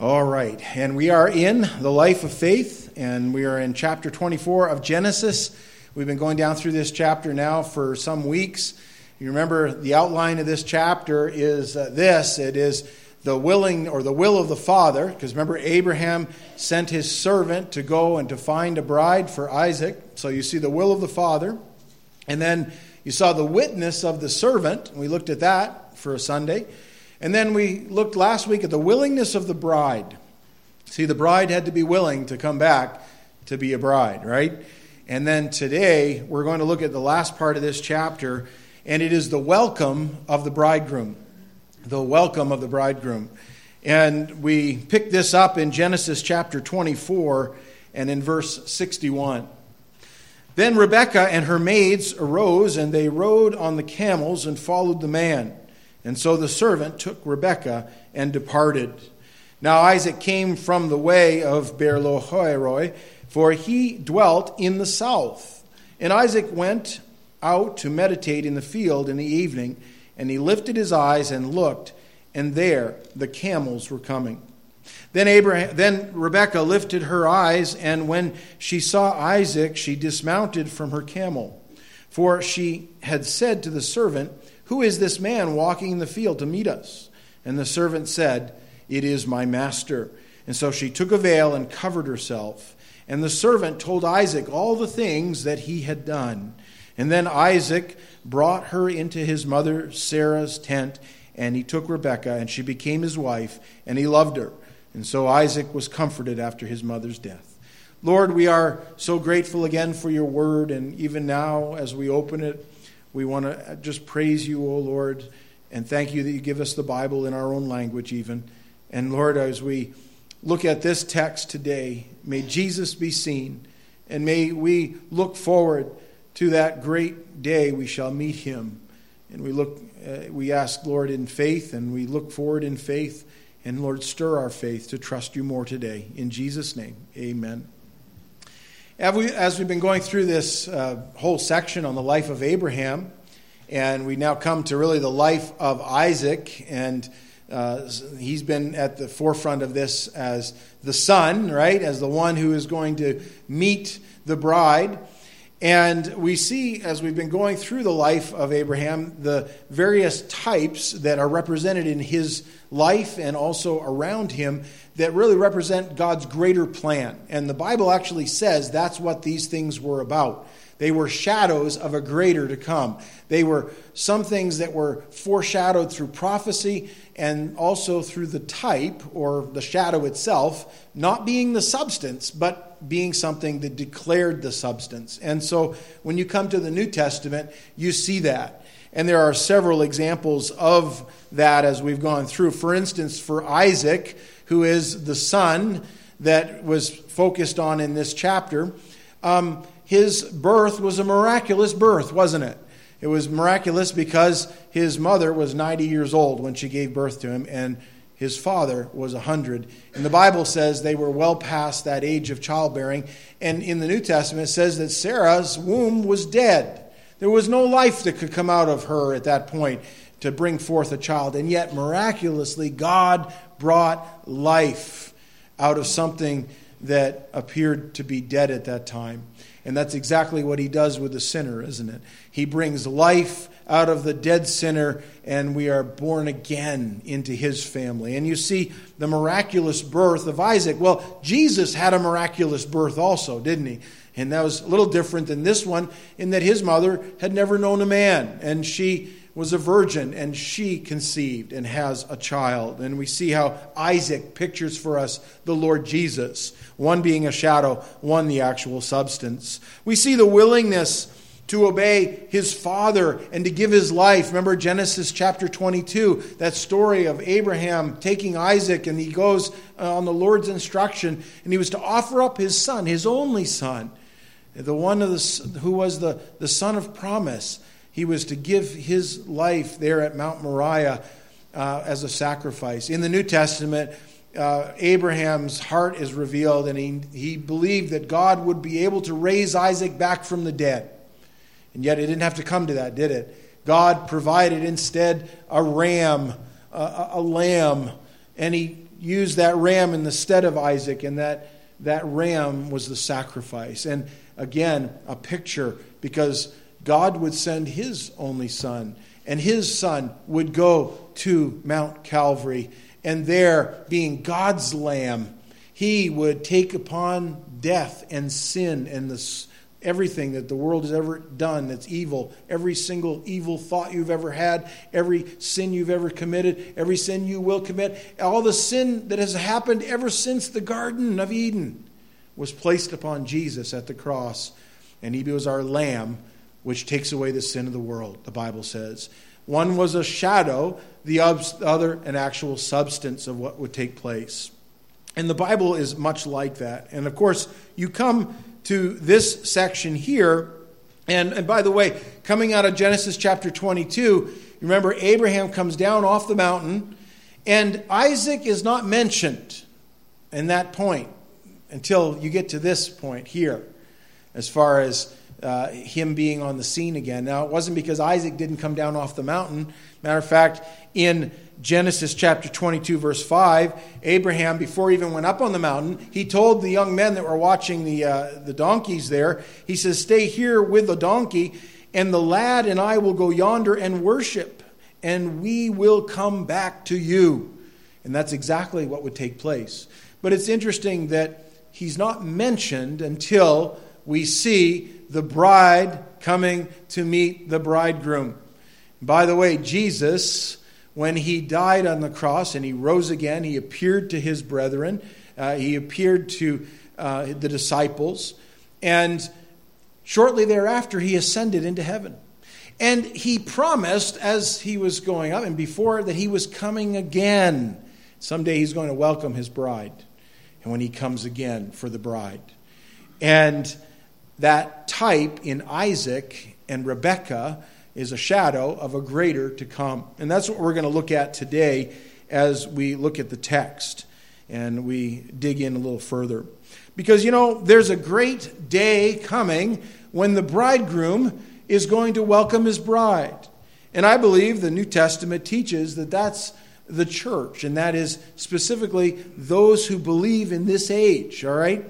All right, and we are in the life of faith, and we are in chapter 24 of Genesis. We've been going down through this chapter now for some weeks. You remember the outline of this chapter is this. It is the willing or the will of the Father, because remember Abraham sent his servant to go and to find a bride for Isaac. So you see the will of the Father. And then you saw the witness of the servant. We looked at that for a Sunday. And then we looked last week at the willingness of the bride. See, the bride had to be willing to come back to be a bride, right? And then today, we're going to look at the last part of this chapter, and it is the welcome of the bridegroom. The welcome of the bridegroom. And we pick this up in Genesis chapter 24 and in verse 61. Then Rebekah and her maids arose, and they rode on the camels and followed the man. And so the servant took Rebekah and departed. Now Isaac came from the way of Beer Lahairoi, for he dwelt in the south. And Isaac went out to meditate in the field in the evening, and he lifted his eyes and looked, and there the camels were coming. Then Rebekah lifted her eyes, and when she saw Isaac, she dismounted from her camel. For she had said to the servant, "Who is this man walking in the field to meet us?" And the servant said, "It is my master." And so she took a veil and covered herself. And the servant told Isaac all the things that he had done. And then Isaac brought her into his mother Sarah's tent, and he took Rebekah, and she became his wife, and he loved her. And so Isaac was comforted after his mother's death. Lord, we are so grateful again for your word, and even now as we open it, we want to just praise you, O Lord, and thank you that you give us the Bible in our own language even. And Lord, as we look at this text today, may Jesus be seen, and may we look forward to that great day we shall meet him. And we ask, Lord, in faith, and we look forward in faith, and Lord, stir our faith to trust you more today. In Jesus' name, amen. As we've been going through this whole section on the life of Abraham, and we now come to really the life of Isaac, and he's been at the forefront of this as the son, right, as the one who is going to meet the bride. And we see, as we've been going through the life of Abraham, the various types that are represented in his life and also around him that really represent God's greater plan. And the Bible actually says that's what these things were about. They were shadows of a greater to come. They were some things that were foreshadowed through prophecy and also through the type or the shadow itself, not being the substance, but being something that declared the substance. And so when you come to the New Testament, you see that. And there are several examples of that as we've gone through. For instance, for Isaac, who is the son that was focused on in this chapter, his birth was a miraculous birth, wasn't it? It was miraculous because his mother was 90 years old when she gave birth to him, and his father was 100. And the Bible says they were well past that age of childbearing. And in the New Testament, it says that Sarah's womb was dead. There was no life that could come out of her at that point to bring forth a child. And yet, miraculously, God brought life out of something that appeared to be dead at that time. And that's exactly what he does with the sinner, isn't it? He brings life out of the dead sinner, and we are born again into his family. And you see the miraculous birth of Isaac. Well, Jesus had a miraculous birth also, didn't he? And that was a little different than this one in that his mother had never known a man, and she was a virgin, and she conceived and has a child. And we see how Isaac pictures for us the Lord Jesus, one being a shadow, one the actual substance. We see the willingness to obey his father and to give his life. Remember Genesis chapter 22, that story of Abraham taking Isaac, and he goes on the Lord's instruction, and he was to offer up his son, his only son, the one of who was the son of promise. He was to give his life there at Mount Moriah as a sacrifice. In the New Testament, Abraham's heart is revealed, and he believed that God would be able to raise Isaac back from the dead. And yet it didn't have to come to that, did it? God provided instead a lamb, and he used that ram in the stead of Isaac, and that ram was the sacrifice. And again, a picture, because God would send his only son, and his son would go to Mount Calvary, and there, being God's lamb, he would take upon death and sin and everything that the world has ever done that's evil, every single evil thought you've ever had, every sin you've ever committed, every sin you will commit, all the sin that has happened ever since the Garden of Eden was placed upon Jesus at the cross. And he was our lamb, which takes away the sin of the world, the Bible says. One was a shadow, the other an actual substance of what would take place. And the Bible is much like that. And of course, you come to this section here. And by the way, coming out of Genesis chapter 22, remember Abraham comes down off the mountain, and Isaac is not mentioned in that point until you get to this point here, as far as him being on the scene again. Now, it wasn't because Isaac didn't come down off the mountain. Matter of fact, in Genesis chapter 22, verse 5, Abraham, before he even went up on the mountain, he told the young men that were watching the donkeys there, he says, "Stay here with the donkey, and the lad and I will go yonder and worship, and we will come back to you." And that's exactly what would take place. But it's interesting that he's not mentioned until we see the bride coming to meet the bridegroom. By the way, Jesus, when he died on the cross and he rose again, he appeared to his brethren. He appeared to the disciples. And shortly thereafter, he ascended into heaven. And he promised as he was going up and before that he was coming again. Someday he's going to welcome his bride. And when he comes again for the bride. And that type in Isaac and Rebekah is a shadow of a greater to come. And that's what we're going to look at today as we look at the text and we dig in a little further. Because, there's a great day coming when the bridegroom is going to welcome his bride. And I believe the New Testament teaches that that's the church, and that is specifically those who believe in this age, all right?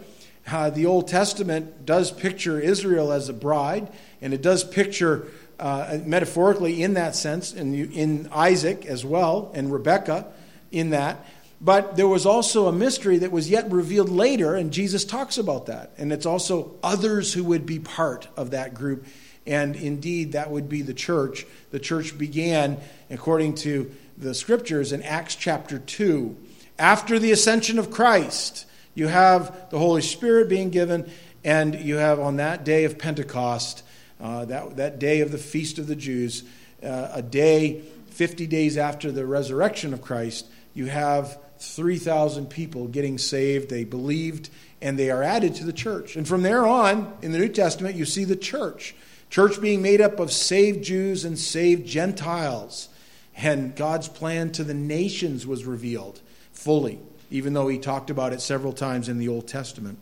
The Old Testament does picture Israel as a bride, and it does picture metaphorically in that sense, in Isaac as well, and Rebekah in that. But there was also a mystery that was yet revealed later, and Jesus talks about that. And it's also others who would be part of that group. And indeed, that would be the church. The church began, according to the scriptures, in Acts chapter 2. After the ascension of Christ, you have the Holy Spirit being given, and you have on that day of Pentecost, that day of the Feast of the Jews, a day 50 days after the resurrection of Christ, you have 3,000 people getting saved. They believed, and they are added to the church. And from there on, in the New Testament, you see the church. Church being made up of saved Jews and saved Gentiles. And God's plan to the nations was revealed fully, even though he talked about it several times in the Old Testament.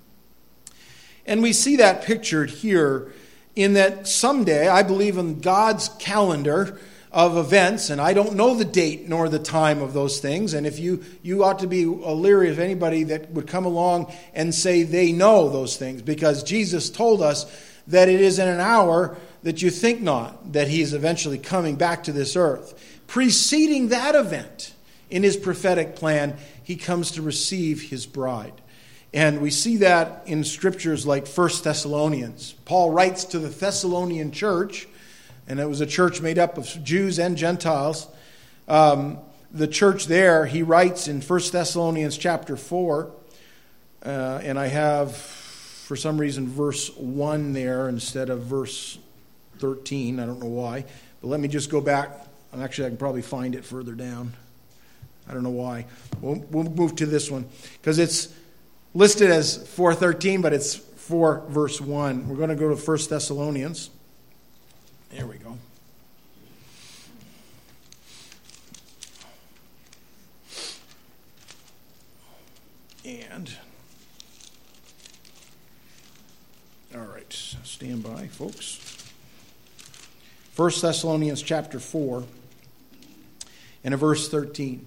And we see that pictured here in that someday, I believe in God's calendar of events, and I don't know the date nor the time of those things, and if you ought to be leery of anybody that would come along and say they know those things, because Jesus told us that it is in an hour that you think not, that he is eventually coming back to this earth. Preceding that event, in his prophetic plan, he comes to receive his bride. And we see that in scriptures like 1 Thessalonians. Paul writes to the Thessalonian church, and it was a church made up of Jews and Gentiles. The church there, he writes in 1 Thessalonians chapter 4, and I have, for some reason, verse 1 there instead of verse 13. I don't know why, but let me just go back. Actually, I can probably find it further down. I don't know why. We'll move to this one because it's listed as 4:13, but it's 4 verse 1. We're going to go to 1 Thessalonians. There we go. And, all right, stand by, folks. 1 Thessalonians chapter 4 and verse 13.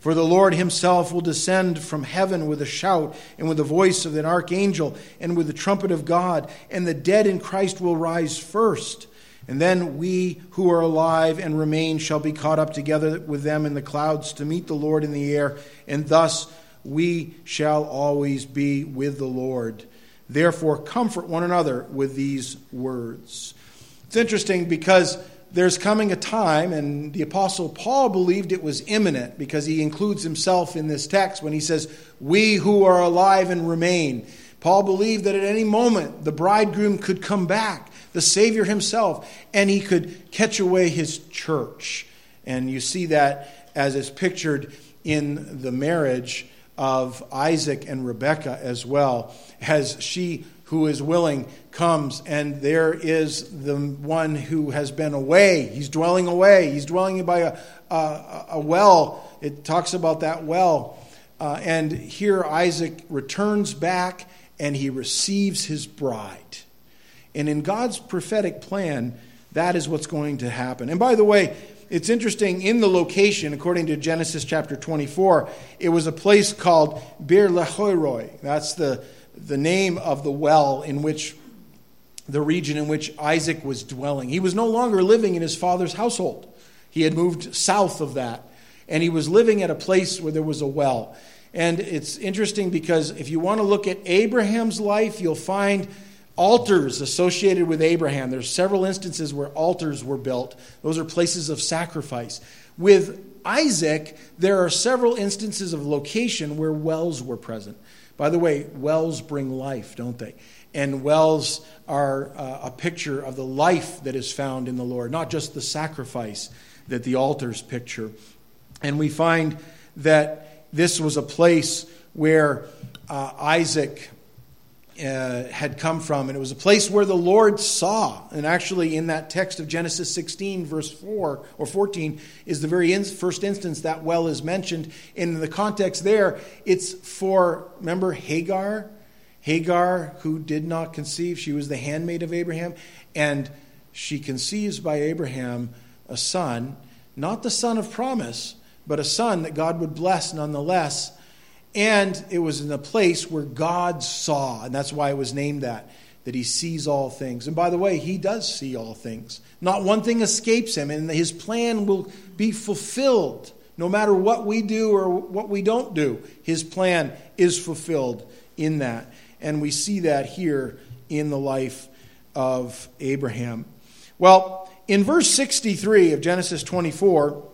For the Lord himself will descend from heaven with a shout, and with the voice of an archangel, and with the trumpet of God, and the dead in Christ will rise first. And then we who are alive and remain shall be caught up together with them in the clouds to meet the Lord in the air, and thus we shall always be with the Lord. Therefore, comfort one another with these words. It's interesting because there's coming a time, and the Apostle Paul believed it was imminent because he includes himself in this text when he says, we who are alive and remain. Paul believed that at any moment the bridegroom could come back, the Savior himself, and he could catch away his church. And you see that as is pictured in the marriage of Isaac and Rebekah as well, as she who is willing comes, and there is the one who has been away. He's dwelling away. He's dwelling by a well. It talks about that well. And here Isaac returns back, and he receives his bride. And in God's prophetic plan, that is what's going to happen. And by the way, it's interesting, in the location, according to Genesis chapter 24, it was a place called Beer Lahairoi. That's the name of the well in which the region in which Isaac was dwelling. He was no longer living in his father's household. He had moved south of that, and he was living at a place where there was a well. And it's interesting because if you want to look at Abraham's life, you'll find altars associated with Abraham. There's several instances where altars were built. Those are places of sacrifice. With Isaac, there are several instances of location where wells were present. By the way, wells bring life, don't they? And wells are a picture of the life that is found in the Lord, not just the sacrifice that the altars picture. And we find that this was a place where Isaac had come from, and it was a place where the Lord saw. And actually, in that text of Genesis 16, verse 4 or 14, is the very first instance that well is mentioned. In the context there, it's for, remember Hagar? Hagar, who did not conceive. She was the handmaid of Abraham, and she conceives by Abraham a son, not the son of promise, but a son that God would bless nonetheless. And it was in a place where God saw, and that's why it was named that he sees all things. And by the way, he does see all things. Not one thing escapes him, and his plan will be fulfilled. No matter what we do or what we don't do, his plan is fulfilled in that. And we see that here in the life of Abraham. Well, in verse 63 of Genesis 24,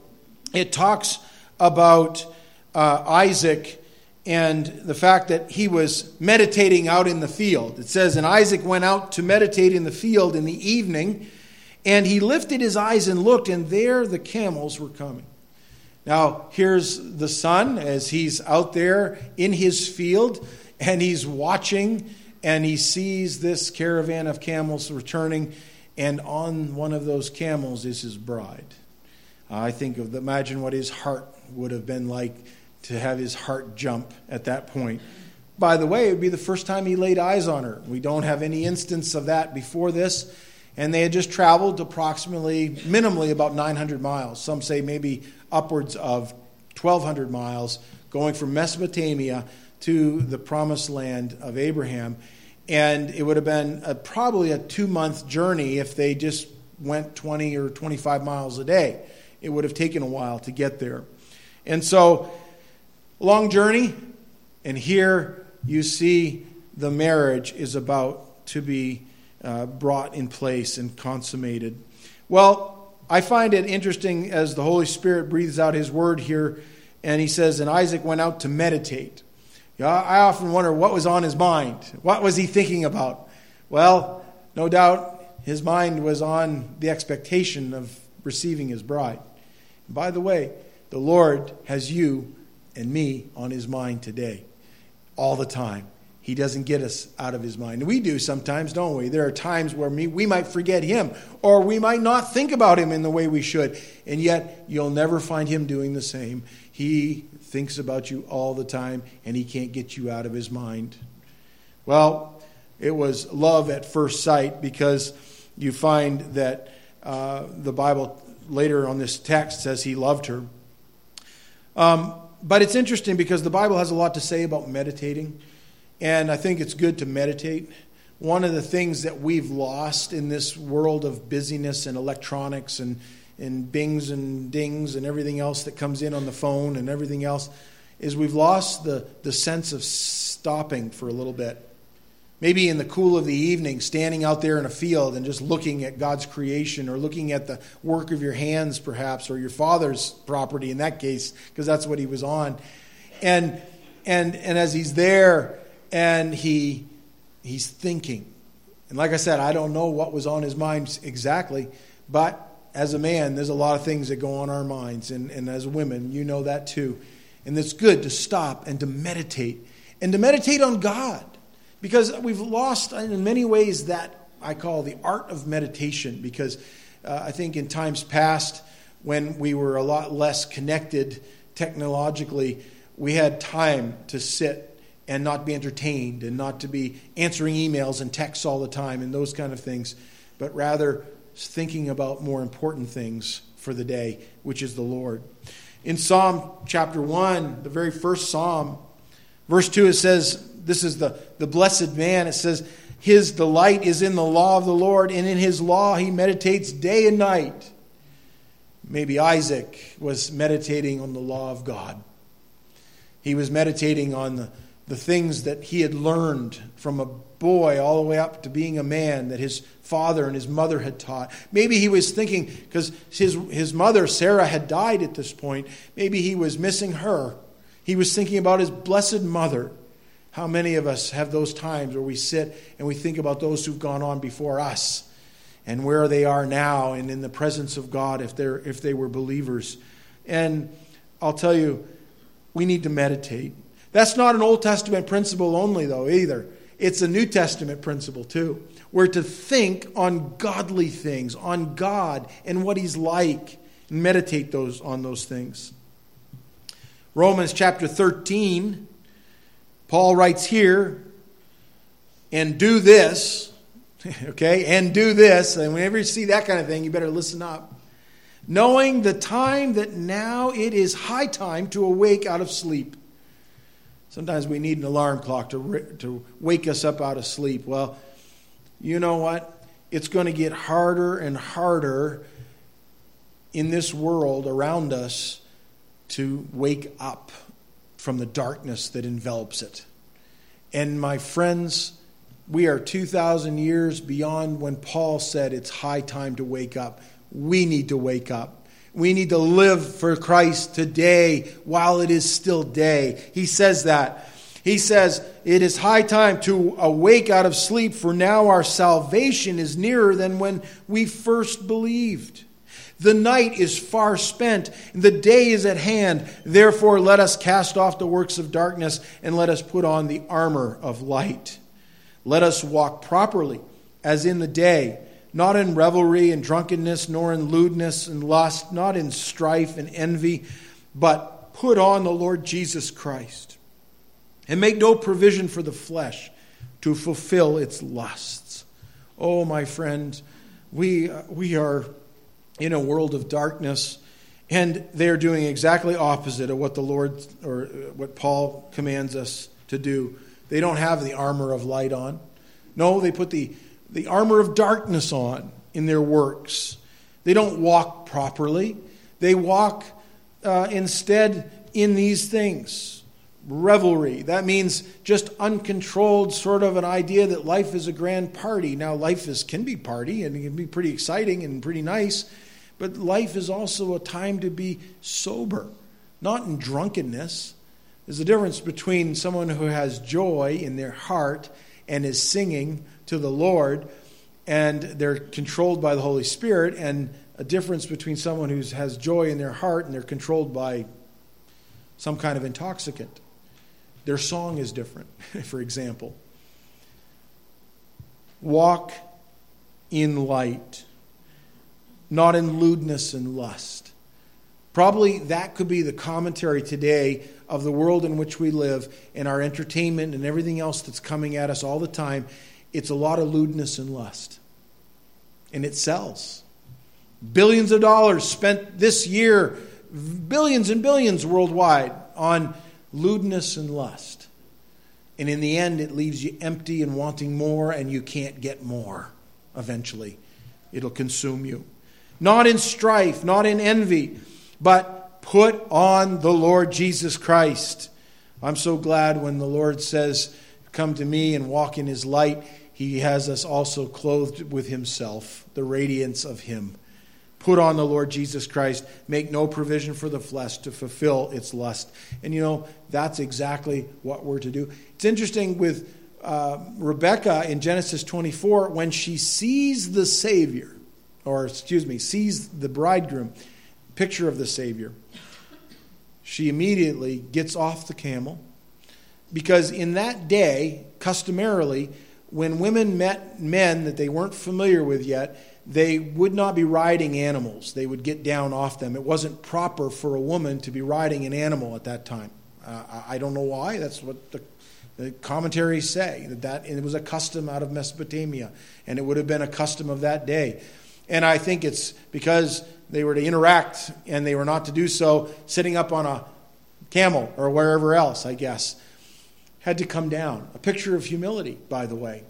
it talks about Isaac and the fact that he was meditating out in the field. It says, and Isaac went out to meditate in the field in the evening, and he lifted his eyes and looked, and there the camels were coming. Now, here's the son as he's out there in his field, and he's watching, and he sees this caravan of camels returning, and on one of those camels is his bride. I think of, imagine what his heart would have been like to have his heart jump at that point. By the way, it would be the first time he laid eyes on her. We don't have any instance of that before this. And they had just traveled approximately, minimally, about 900 miles. Some say maybe upwards of 1,200 miles, going from Mesopotamia to the promised land of Abraham. And it would have been probably a 2-month journey if they just went 20 or 25 miles a day. It would have taken a while to get there. And so, long journey, and here you see the marriage is about to be brought in place and consummated. Well, I find it interesting as the Holy Spirit breathes out his word here, and he says, and Isaac went out to meditate. Yeah, I often wonder what was on his mind. What was he thinking about? Well, no doubt his mind was on the expectation of receiving his bride. And by the way, the Lord has you and me on his mind today. all the time. He doesn't get us out of his mind. We do sometimes, don't we? There are times where we might forget him, or we might not think about him in the way we should. And yet, you'll never find him doing the same. He thinks about you all the time, and he can't get you out of his mind. Well, it was love at first sight, because you find that the Bible later on this text says he loved her. But it's interesting because the Bible has a lot to say about meditating. And I think it's good to meditate. One of the things that we've lost in this world of busyness and electronics and bings and dings and everything else that comes in on the phone and everything else is we've lost the sense of stopping for a little bit. Maybe in the cool of the evening, standing out there in a field and just looking at God's creation or looking at the work of your hands perhaps, or your father's property in that case, because that's what he was on. And as he's there, and he's thinking. And like I said, I don't know what was on his mind exactly, but as a man, there's a lot of things that go on our minds. And as women, you know that too. And it's good to stop and to meditate. And to meditate on God. Because we've lost, in many ways, that I call the art of meditation. Because I think in times past, when we were a lot less connected technologically, we had time to sit and not be entertained, and not to be answering emails and texts all the time, and those kind of things, but rather thinking about more important things for the day, which is the Lord. In Psalm chapter 1, the very first Psalm, verse 2, it says, this is the blessed man, it says, his delight is in the law of the Lord, and in his law he meditates day and night. Maybe Isaac was meditating on the law of God. He was meditating on the things that he had learned from a boy all the way up to being a man that his father and his mother had taught. Maybe he was thinking, because his mother, Sarah, had died at this point. Maybe he was missing her. He was thinking about his blessed mother. How many of us have those times where we sit and we think about those who've gone on before us and where they are now and in the presence of God if they were believers. And I'll tell you, we need to meditate. That's not an Old Testament principle only, though, either. It's a New Testament principle, too. We're to think on godly things, on God and what he's like, and meditate on those things. Romans chapter 13, Paul writes here, and do this, okay, and do this. And whenever you see that kind of thing, you better listen up. Knowing the time that now it is high time to awake out of sleep. Sometimes we need an alarm clock to wake us up out of sleep. Well, you know what? It's going to get harder and harder in this world around us to wake up from the darkness that envelops it. And my friends, we are 2,000 years beyond when Paul said it's high time to wake up. We need to wake up. We need to live for Christ today while it is still day. He says that. He says, it is high time to awake out of sleep, for now our salvation is nearer than when we first believed. The night is far spent, and the day is at hand. Therefore, let us cast off the works of darkness, and let us put on the armor of light. Let us walk properly, as in the day, not in revelry and drunkenness, nor in lewdness and lust, not in strife and envy, but put on the Lord Jesus Christ, and make no provision for the flesh to fulfill its lusts. Oh, my friend, we are in a world of darkness, and they are doing exactly opposite of what the Lord or what Paul commands us to do. They don't have the armor of light on. No, they put the armor of darkness on in their works. They don't walk properly. They walk instead in these things. Revelry. That means just uncontrolled sort of an idea that life is a grand party. Now, life can be party, and it can be pretty exciting and pretty nice, but life is also a time to be sober, not in drunkenness. There's a difference between someone who has joy in their heart and is singing to the Lord, and they're controlled by the Holy Spirit, and a difference between someone who has joy in their heart and they're controlled by some kind of intoxicant. Their song is different, for example. Walk in light, not in lewdness and lust. Probably that could be the commentary today of the world in which we live and our entertainment and everything else that's coming at us all the time. It's a lot of lewdness and lust. And it sells. Billions of dollars spent this year, billions and billions worldwide on lewdness and lust. And in the end, it leaves you empty and wanting more, and you can't get more eventually. It'll consume you. Not in strife, not in envy, but put on the Lord Jesus Christ. I'm so glad when the Lord says, come to me and walk in his light, he has us also clothed with himself, the radiance of him. Put on the Lord Jesus Christ. Make no provision for the flesh to fulfill its lust. And you know, that's exactly what we're to do. It's interesting with Rebecca in Genesis 24, when she sees the Savior, sees the bridegroom, picture of the Savior, she immediately gets off the camel. Because in that day, customarily, when women met men that they weren't familiar with yet, they would not be riding animals. They would get down off them. It wasn't proper for a woman to be riding an animal at that time. I don't know why. That's what the commentaries say. And it was a custom out of Mesopotamia. And it would have been a custom of that day. And I think it's because they were to interact and they were not to do so sitting up on a camel or wherever else, I guess. Had to come down. A picture of humility, by the way.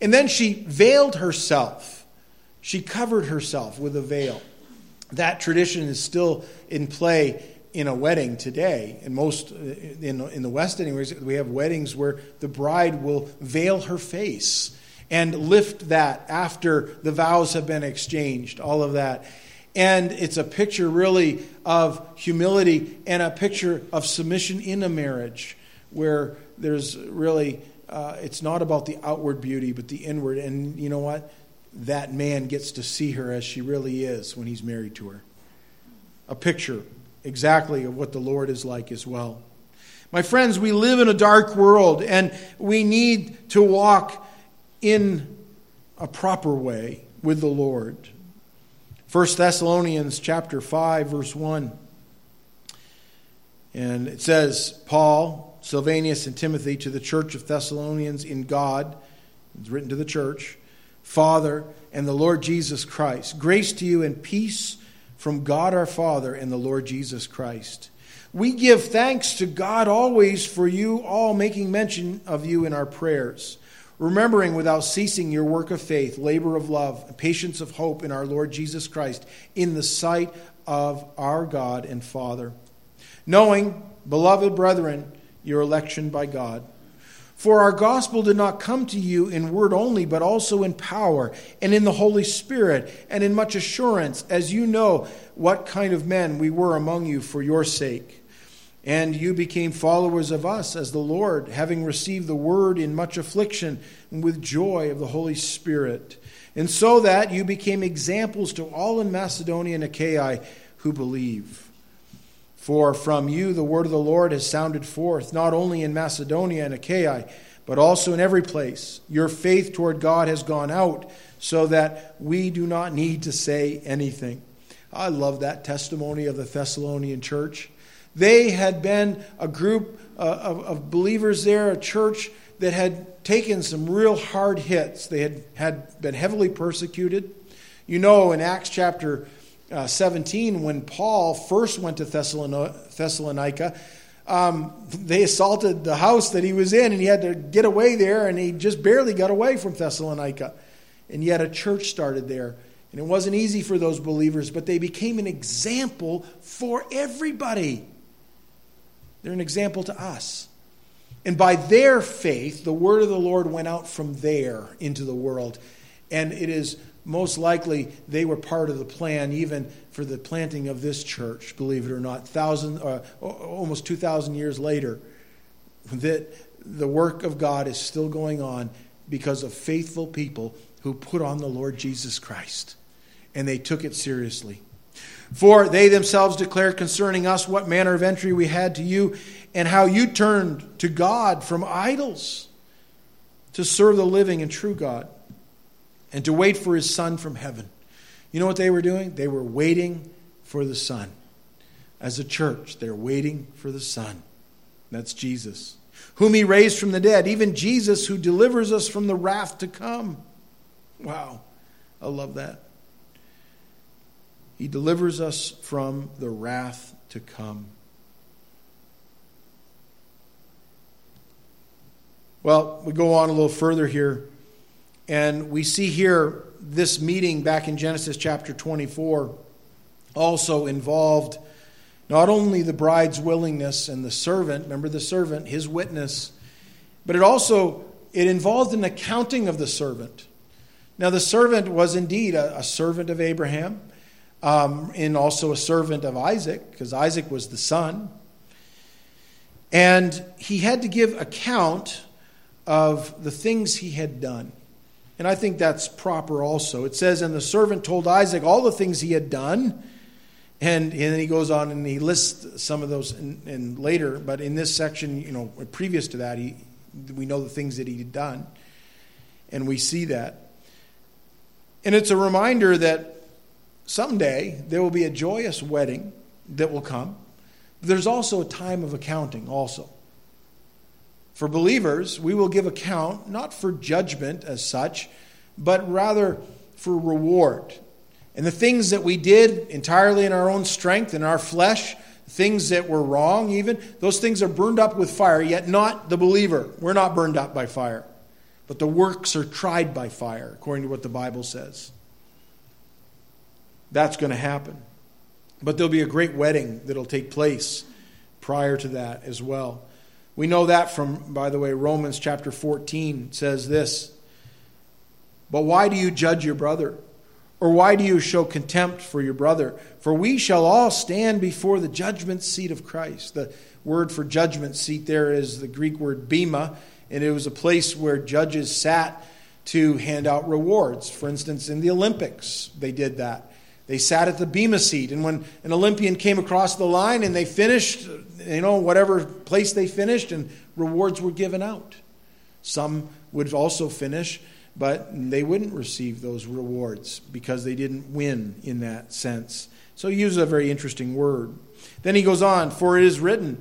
And then she veiled herself. She covered herself with a veil. That tradition is still in play in a wedding today. And most, in the West anyways, we have weddings where the bride will veil her face and lift that after the vows have been exchanged, all of that. And it's a picture really of humility and a picture of submission in a marriage where there's really, it's not about the outward beauty, but the inward. And you know what? That man gets to see her as she really is when he's married to her. A picture exactly of what the Lord is like as well. My friends, we live in a dark world, and we need to walk in a proper way with the Lord. 1 Thessalonians chapter 5, verse 1. And it says, Paul, Silvanus, and Timothy to the church of Thessalonians in God. It's written to the church. Father, and the Lord Jesus Christ. Grace to you and peace from God our Father and the Lord Jesus Christ. We give thanks to God always for you all, making mention of you in our prayers, remembering without ceasing your work of faith, labor of love, and patience of hope in our Lord Jesus Christ, in the sight of our God and Father. Knowing, beloved brethren, your election by God. For our gospel did not come to you in word only, but also in power, and in the Holy Spirit, and in much assurance, as you know what kind of men we were among you for your sake. And you became followers of us as the Lord, having received the word in much affliction, and with joy of the Holy Spirit. And so that you became examples to all in Macedonia and Achaia who believe. For from you the word of the Lord has sounded forth, not only in Macedonia and Achaia, but also in every place. Your faith toward God has gone out, so that we do not need to say anything. I love that testimony of the Thessalonian church. They had been a group of believers there, a church that had taken some real hard hits. They had been heavily persecuted. You know, in Acts chapter 17, when Paul first went to Thessalonica, they assaulted the house that he was in, and he had to get away there, and he just barely got away from Thessalonica. And yet a church started there. And it wasn't easy for those believers, but they became an example for everybody. They're an example to us. And by their faith, the word of the Lord went out from there into the world. And it is most likely they were part of the plan even for the planting of this church, believe it or not, almost 2,000 years later, that the work of God is still going on because of faithful people who put on the Lord Jesus Christ. And they took it seriously. For they themselves declare concerning us what manner of entry we had to you, and how you turned to God from idols to serve the living and true God, and to wait for his Son from heaven. You know what they were doing? They were waiting for the Son. As a church, they're waiting for the Son. That's Jesus, whom he raised from the dead, even Jesus who delivers us from the wrath to come. Wow, I love that. He delivers us from the wrath to come. Well, we go on a little further here, and we see here this meeting back in Genesis chapter 24 also involved not only the bride's willingness and the servant, remember the servant, his witness, but it involved an accounting of the servant. Now the servant was indeed a servant of Abraham, and also a servant of Isaac, because Isaac was the son. And he had to give account of the things he had done. And I think that's proper also. It says, and the servant told Isaac all the things he had done. And then he goes on and he lists some of those in later, but in this section, you know, previous to that, we know the things that he had done, and we see that. And it's a reminder that someday there will be a joyous wedding that will come. There's also a time of accounting also. For believers, we will give account, not for judgment as such, but rather for reward. And the things that we did entirely in our own strength, in our flesh, things that were wrong even, those things are burned up with fire, yet not the believer. We're not burned up by fire. But the works are tried by fire, according to what the Bible says. That's going to happen. But there'll be a great wedding that'll take place prior to that as well. We know that from, by the way, Romans chapter 14 says this. But why do you judge your brother? Or why do you show contempt for your brother? For we shall all stand before the judgment seat of Christ. The word for judgment seat there is the Greek word bema, and it was a place where judges sat to hand out rewards. For instance, in the Olympics, they did that. They sat at the bema seat, and when an Olympian came across the line and they finished, you know, whatever place they finished, and rewards were given out. Some would also finish, but they wouldn't receive those rewards because they didn't win in that sense. So he uses a very interesting word. Then he goes on, for it is written,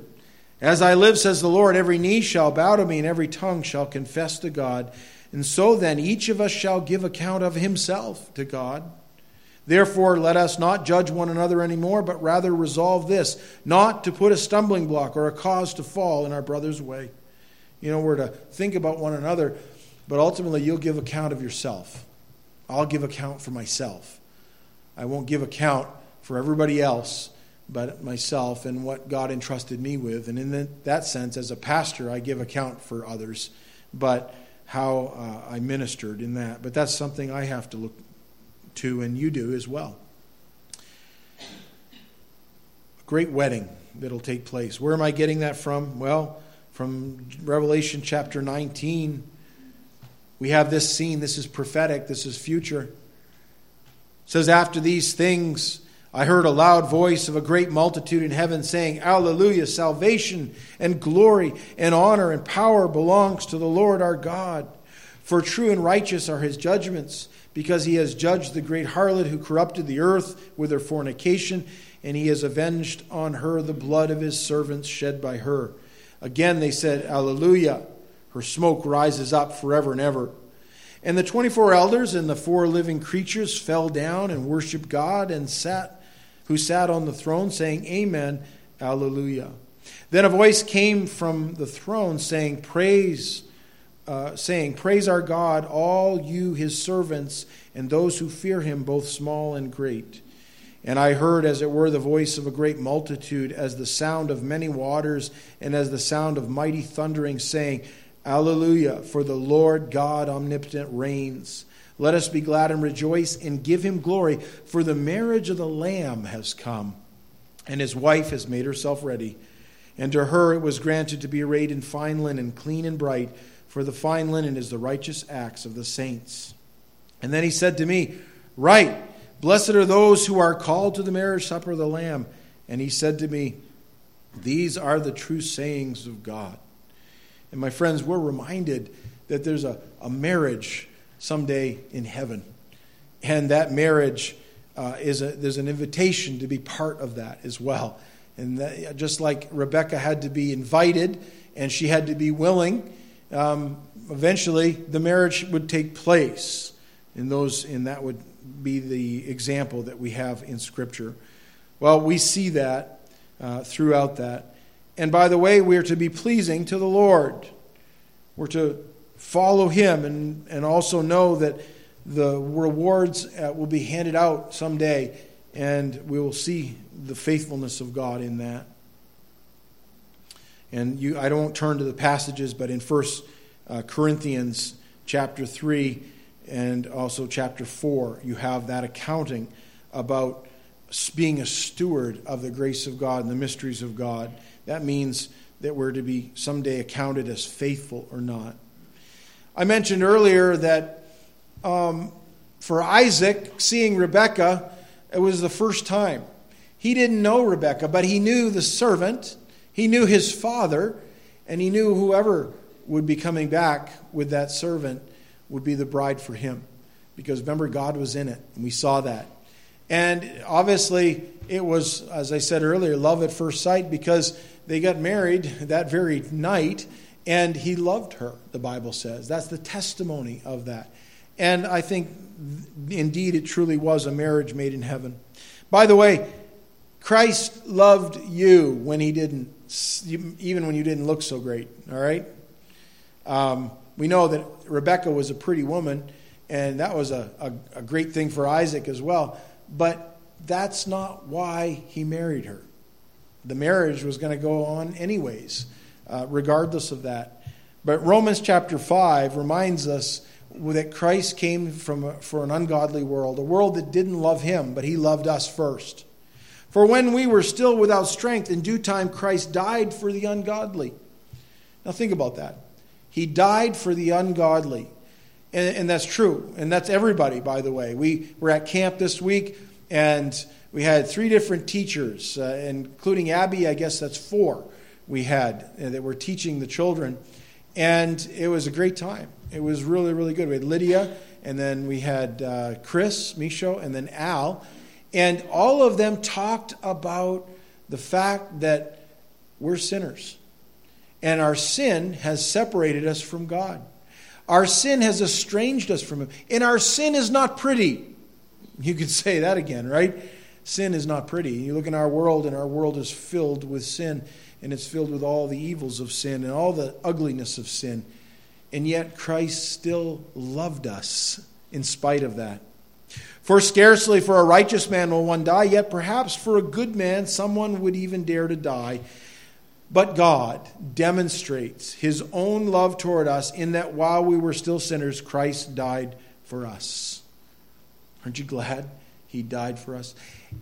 as I live, says the Lord, every knee shall bow to me and every tongue shall confess to God. And so then each of us shall give account of himself to God. Therefore, let us not judge one another anymore, but rather resolve this, not to put a stumbling block or a cause to fall in our brother's way. You know, we're to think about one another. But ultimately, you'll give account of yourself. I'll give account for myself. I won't give account for everybody else, but myself and what God entrusted me with. And in that sense, as a pastor, I give account for others, but how I ministered in that. But that's something I have to look to, and you do as well. A great wedding that'll take place. Where am I getting that from? Well, from Revelation chapter 19. We have this scene. This is prophetic. This is future. It says, after these things, I heard a loud voice of a great multitude in heaven saying, Hallelujah, salvation and glory and honor and power belongs to the Lord our God. For true and righteous are his judgments, because he has judged the great harlot who corrupted the earth with her fornication, and he has avenged on her the blood of his servants shed by her. Again they said, Hallelujah. Her smoke rises up forever and ever. And the 24 elders and the 4 living creatures fell down and worshiped God and who sat on the throne, saying, Amen, Alleluia. Then a voice came from the throne saying, Praise our God, all you his servants, and those who fear him, both small and great. And I heard, as it were, the voice of a great multitude, as the sound of many waters, and as the sound of mighty thundering, saying, Alleluia, for the Lord God omnipotent reigns. Let us be glad and rejoice and give him glory, for the marriage of the Lamb has come, and his wife has made herself ready. And to her it was granted to be arrayed in fine linen, clean and bright, for the fine linen is the righteous acts of the saints. And then he said to me, Write, Blessed are those who are called to the marriage supper of the Lamb. And he said to me, these are the true sayings of God. And my friends, we're reminded that there's a marriage someday in heaven. And that marriage, there's an invitation to be part of that as well. And that, just like Rebecca had to be invited and she had to be willing, eventually the marriage would take place. And that would be the example that we have in Scripture. Well, we see that throughout that. And by the way, we are to be pleasing to the Lord. We're to follow him and also know that the rewards will be handed out someday, and we will see the faithfulness of God in that. And I don't turn to the passages, but in 1 Corinthians chapter 3 and also chapter 4, you have that accounting about being a steward of the grace of God and the mysteries of God. That means that we're to be someday accounted as faithful or not. I mentioned earlier that for Isaac, seeing Rebekah, it was the first time. He didn't know Rebekah, but he knew the servant, he knew his father, and he knew whoever would be coming back with that servant would be the bride for him. Because remember, God was in it, and we saw that. And obviously, it was, as I said earlier, love at first sight, because they got married that very night, and he loved her, the Bible says. That's the testimony of that. And I think, indeed, it truly was a marriage made in heaven. By the way, Christ loved you even when you didn't look so great, all right? We know that Rebekah was a pretty woman, and that was a great thing for Isaac as well. But that's not why he married her. The marriage was going to go on anyways, regardless of that. But Romans chapter 5 reminds us that Christ came for an ungodly world, a world that didn't love him, but he loved us first. For when we were still without strength, in due time Christ died for the ungodly. Now think about that. He died for the ungodly. And that's true. And that's everybody, by the way. We were at camp this week, and we had 3 different teachers, including Abby, I guess that's 4 we had that were teaching the children. And it was a great time. It was really, really good. We had Lydia, and then we had Chris, Micho, and then Al. And all of them talked about the fact that we're sinners. And our sin has separated us from God. Our sin has estranged us from him. And our sin is not pretty. You could say that again, right? Sin is not pretty. You look in our world, and our world is filled with sin. And it's filled with all the evils of sin and all the ugliness of sin. And yet Christ still loved us in spite of that. For scarcely for a righteous man will one die, yet perhaps for a good man someone would even dare to die. But God demonstrates his own love toward us in that while we were still sinners, Christ died for us. Aren't you glad he died for us?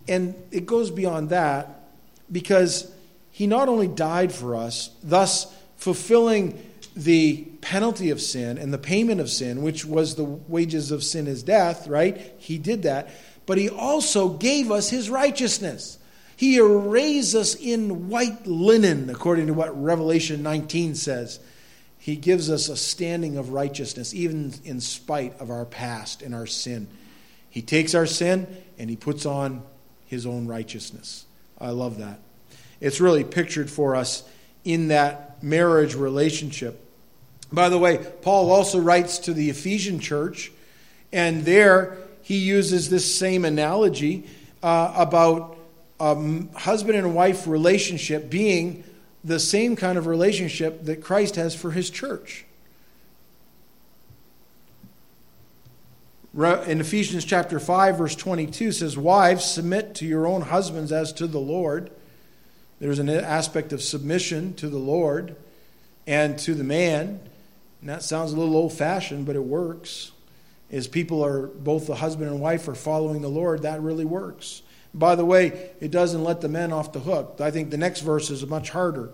And it goes beyond that, because he not only died for us, thus fulfilling the penalty of sin and the payment of sin, which was the wages of sin is death, right? He did that. But he also gave us his righteousness. He arrays us in white linen, according to what Revelation 19 says. He gives us a standing of righteousness, even in spite of our past and our sin. He takes our sin and he puts on his own righteousness. I love that. It's really pictured for us in that marriage relationship. By the way, Paul also writes to the Ephesian church, and there he uses this same analogy about husband and wife relationship being the same kind of relationship that Christ has for his church. In Ephesians chapter 5, verse 22 says, wives, submit to your own husbands as to the Lord. There's an aspect of submission to the Lord and to the man. And that sounds a little old-fashioned, but it works. As people are, both the husband and wife are following the Lord, that really works. By the way, it doesn't let the men off the hook. I think the next verse is much harder. It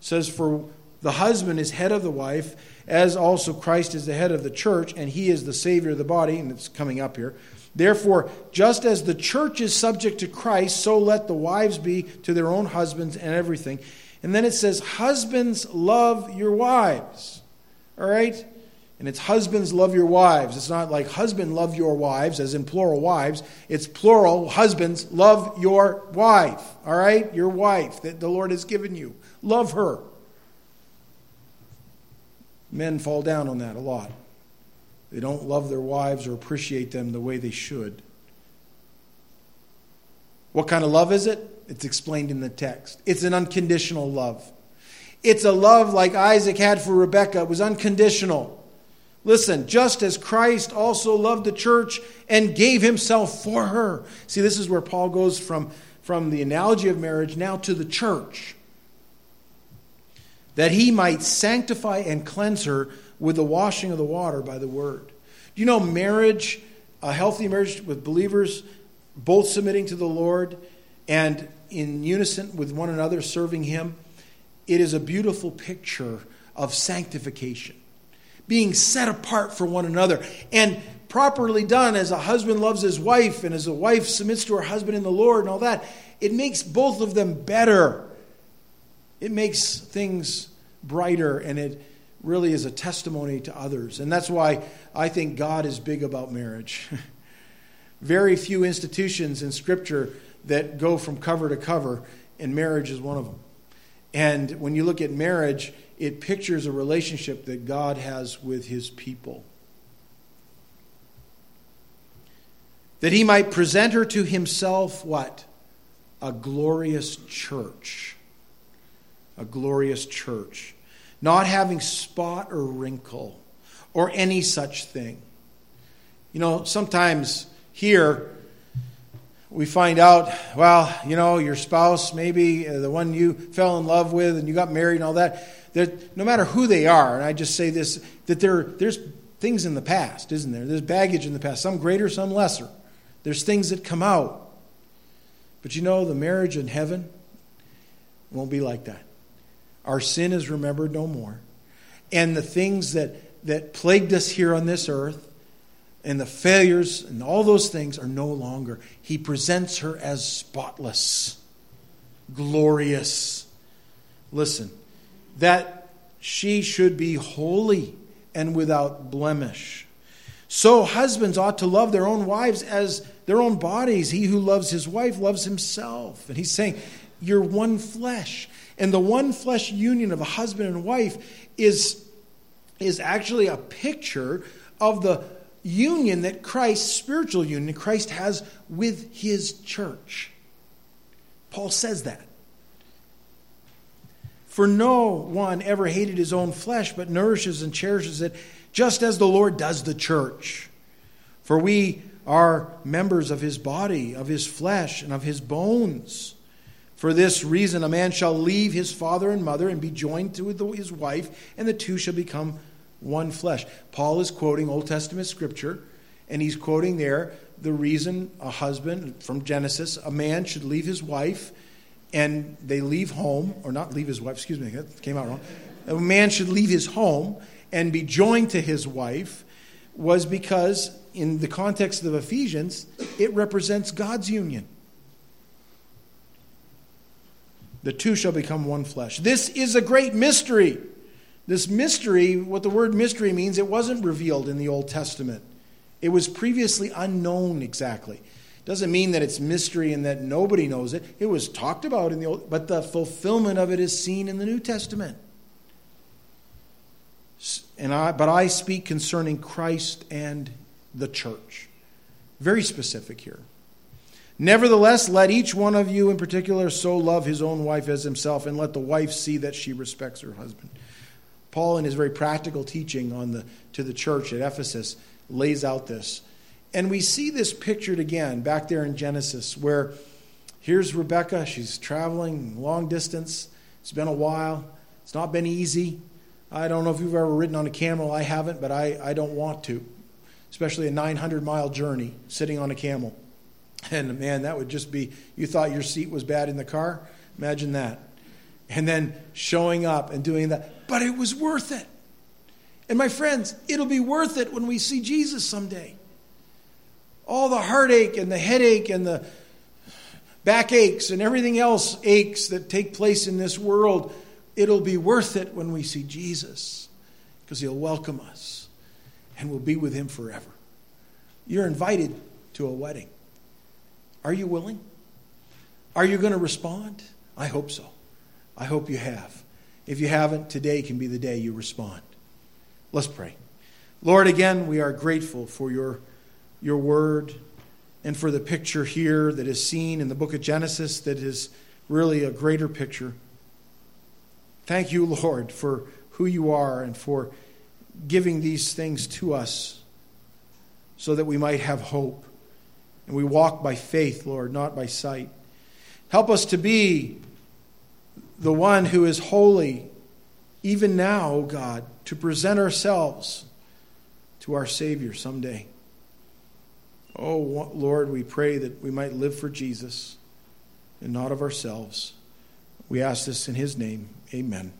says, for the husband is head of the wife, as also Christ is the head of the church, and he is the Savior of the body. And it's coming up here. Therefore, just as the church is subject to Christ, so let the wives be to their own husbands and everything. And then it says, husbands, love your wives. All right? And it's husbands, love your wives. It's not like husband, love your wives, as in plural wives. It's plural, husbands, love your wife. All right? Your wife that the Lord has given you. Love her. Men fall down on that a lot. They don't love their wives or appreciate them the way they should. What kind of love is it? It's explained in the text. It's an unconditional love. It's a love like Isaac had for Rebekah. It was unconditional. Listen, just as Christ also loved the church and gave himself for her. See, this is where Paul goes from the analogy of marriage now to the church. That he might sanctify and cleanse her with the washing of the water by the word. Do you know marriage, a healthy marriage with believers, both submitting to the Lord and in unison with one another serving him, it is a beautiful picture of sanctification. Being set apart for one another. And properly done, as a husband loves his wife and as a wife submits to her husband in the Lord and all that, it makes both of them better. It makes things brighter, and it really is a testimony to others. And that's why I think God is big about marriage. Very few institutions in Scripture that go from cover to cover, and marriage is one of them. And when you look at marriage, it pictures a relationship that God has with his people. That he might present her to himself, what? A glorious church. A glorious church. Not having spot or wrinkle or any such thing. You know, sometimes here we find out, well, you know, your spouse, maybe the one you fell in love with and you got married and all that, that no matter who they are, and I just say this, that there's things in the past, isn't there? There's baggage in the past, some greater, some lesser. There's things that come out. But you know, the marriage in heaven won't be like that. Our sin is remembered no more. And the things that plagued us here on this earth, and the failures and all those things are no longer. He presents her as spotless, glorious. Listen, that she should be holy and without blemish. So husbands ought to love their own wives as their own bodies. He who loves his wife loves himself. And he's saying, you're one flesh. And the one flesh union of a husband and wife is actually a picture of the union that Christ, spiritual union, Christ has with his church. Paul says that. For no one ever hated his own flesh, but nourishes and cherishes it, just as the Lord does the church. For we are members of his body, of his flesh, and of his bones. For this reason, a man shall leave his father and mother and be joined to his wife, and the two shall become one flesh. Paul is quoting Old Testament scripture, and he's quoting there the reason a husband, from Genesis, a man should leave his wife, and they leave home, or not leave his wife, excuse me, that came out wrong. A man should leave his home and be joined to his wife was because, in the context of Ephesians, it represents God's union. The two shall become one flesh. This is a great mystery. This mystery, what the word mystery means, it wasn't revealed in the Old Testament. It was previously unknown exactly. Doesn't mean that it's mystery and that nobody knows it. It was talked about in the Old, but the fulfillment of it is seen in the New Testament. But I speak concerning Christ and the church. Very specific here. Nevertheless, let each one of you in particular so love his own wife as himself, and let the wife see that she respects her husband. Paul, in his very practical teaching to the church at Ephesus, lays out this. And we see this pictured again back there in Genesis, where here's Rebekah. She's traveling long distance. It's been a while. It's not been easy. I don't know if you've ever ridden on a camel. I haven't, but I don't want to, especially a 900-mile journey sitting on a camel. And man, that would just be, you thought your seat was bad in the car? Imagine that. And then showing up and doing that. But it was worth it. And my friends, it'll be worth it when we see Jesus someday. all the heartache and the headache and the back aches and everything else aches that take place in this world, it'll be worth it when we see Jesus, because he'll welcome us and we'll be with him forever. You're invited to a wedding. Are you willing? Are you going to respond? I hope so. I hope you have. If you haven't, today can be the day you respond. Let's pray. Lord, again, we are grateful for your word and for the picture here that is seen in the book of Genesis that is really a greater picture. Thank you, Lord, for who you are and for giving these things to us so that we might have hope. And we walk by faith, Lord, not by sight. Help us to be the one who is holy, even now, O God, to present ourselves to our Savior someday. Oh, Lord, we pray that we might live for Jesus and not of ourselves. We ask this in his name. Amen.